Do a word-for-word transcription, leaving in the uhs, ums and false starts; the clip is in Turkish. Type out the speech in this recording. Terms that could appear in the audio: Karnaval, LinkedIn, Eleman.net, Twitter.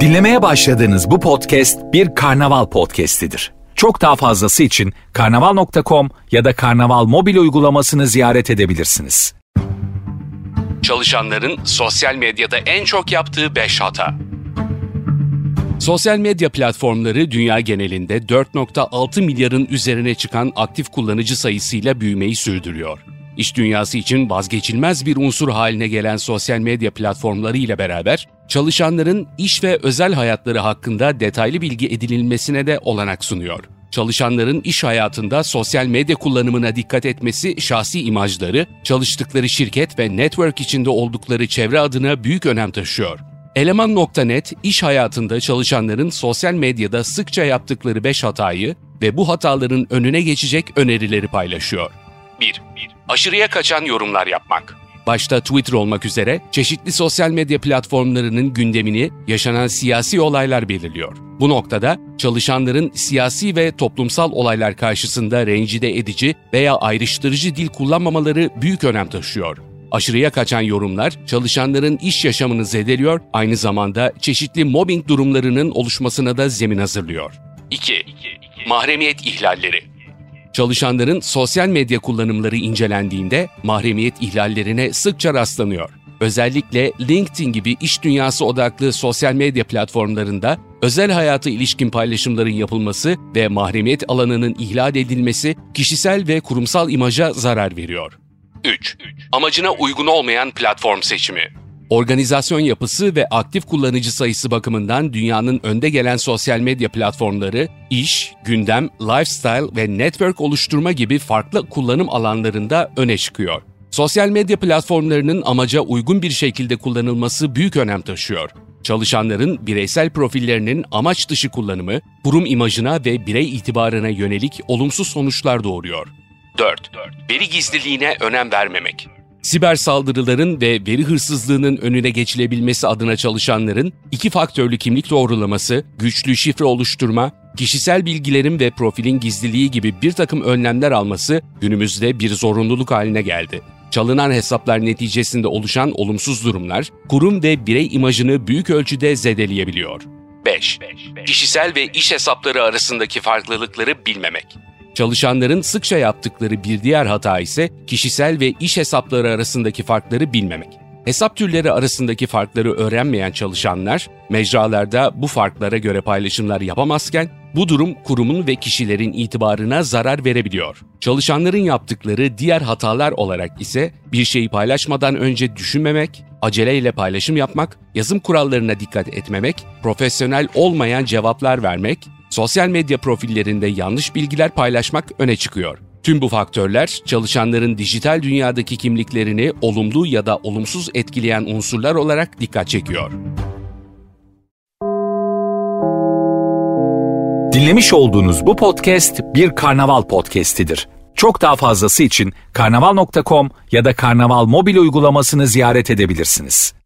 Dinlemeye başladığınız bu podcast bir Karnaval podcastidir. Çok daha fazlası için karnaval nokta com ya da Karnaval mobil uygulamasını ziyaret edebilirsiniz. Çalışanların sosyal medyada en çok yaptığı beş hata. Sosyal medya platformları dünya genelinde dört nokta altı milyarın üzerine çıkan aktif kullanıcı sayısıyla büyümeyi sürdürüyor. İş dünyası için vazgeçilmez bir unsur haline gelen sosyal medya platformları ile beraber çalışanların iş ve özel hayatları hakkında detaylı bilgi edinilmesine de olanak sunuyor. Çalışanların iş hayatında sosyal medya kullanımına dikkat etmesi şahsi imajları, çalıştıkları şirket ve network içinde oldukları çevre adına büyük önem taşıyor. Eleman nokta net, iş hayatında çalışanların sosyal medyada sıkça yaptıkları beş hatayı ve bu hataların önüne geçecek önerileri paylaşıyor. bir. Aşırıya kaçan yorumlar yapmak. Başta Twitter olmak üzere çeşitli sosyal medya platformlarının gündemini yaşanan siyasi olaylar belirliyor. Bu noktada çalışanların siyasi ve toplumsal olaylar karşısında rencide edici veya ayrıştırıcı dil kullanmamaları büyük önem taşıyor. Aşırıya kaçan yorumlar çalışanların iş yaşamını zedeliyor, aynı zamanda çeşitli mobbing durumlarının oluşmasına da zemin hazırlıyor. iki. Mahremiyet ihlalleri. Çalışanların sosyal medya kullanımları incelendiğinde mahremiyet ihlallerine sıkça rastlanıyor. Özellikle LinkedIn gibi iş dünyası odaklı sosyal medya platformlarında özel hayata ilişkin paylaşımların yapılması ve mahremiyet alanının ihlal edilmesi kişisel ve kurumsal imaja zarar veriyor. üç. Amacına uygun olmayan platform seçimi. Organizasyon yapısı ve aktif kullanıcı sayısı bakımından dünyanın önde gelen sosyal medya platformları, iş, gündem, lifestyle ve network oluşturma gibi farklı kullanım alanlarında öne çıkıyor. Sosyal medya platformlarının amaca uygun bir şekilde kullanılması büyük önem taşıyor. Çalışanların bireysel profillerinin amaç dışı kullanımı, kurum imajına ve birey itibarına yönelik olumsuz sonuçlar doğuruyor. dört. Veri gizliliğine önem vermemek. Siber saldırıların ve veri hırsızlığının önüne geçilebilmesi adına çalışanların iki faktörlü kimlik doğrulaması, güçlü şifre oluşturma, kişisel bilgilerin ve profilin gizliliği gibi bir takım önlemler alması günümüzde bir zorunluluk haline geldi. Çalınan hesaplar neticesinde oluşan olumsuz durumlar, kurum ve birey imajını büyük ölçüde zedeleyebiliyor. beş. Kişisel ve iş hesapları arasındaki farklılıkları bilmemek. Çalışanların sıkça yaptıkları bir diğer hata ise kişisel ve iş hesapları arasındaki farkları bilmemek. Hesap türleri arasındaki farkları öğrenmeyen çalışanlar, mecralarda bu farklara göre paylaşımlar yapamazken, bu durum kurumun ve kişilerin itibarına zarar verebiliyor. Çalışanların yaptıkları diğer hatalar olarak ise bir şeyi paylaşmadan önce düşünmemek, aceleyle paylaşım yapmak, yazım kurallarına dikkat etmemek, profesyonel olmayan cevaplar vermek, sosyal medya profillerinde yanlış bilgiler paylaşmak öne çıkıyor. Tüm bu faktörler çalışanların dijital dünyadaki kimliklerini olumlu ya da olumsuz etkileyen unsurlar olarak dikkat çekiyor. Dinlemiş olduğunuz bu podcast bir Karnaval podcastidir. Çok daha fazlası için karnaval nokta com ya da Karnaval mobil uygulamasını ziyaret edebilirsiniz.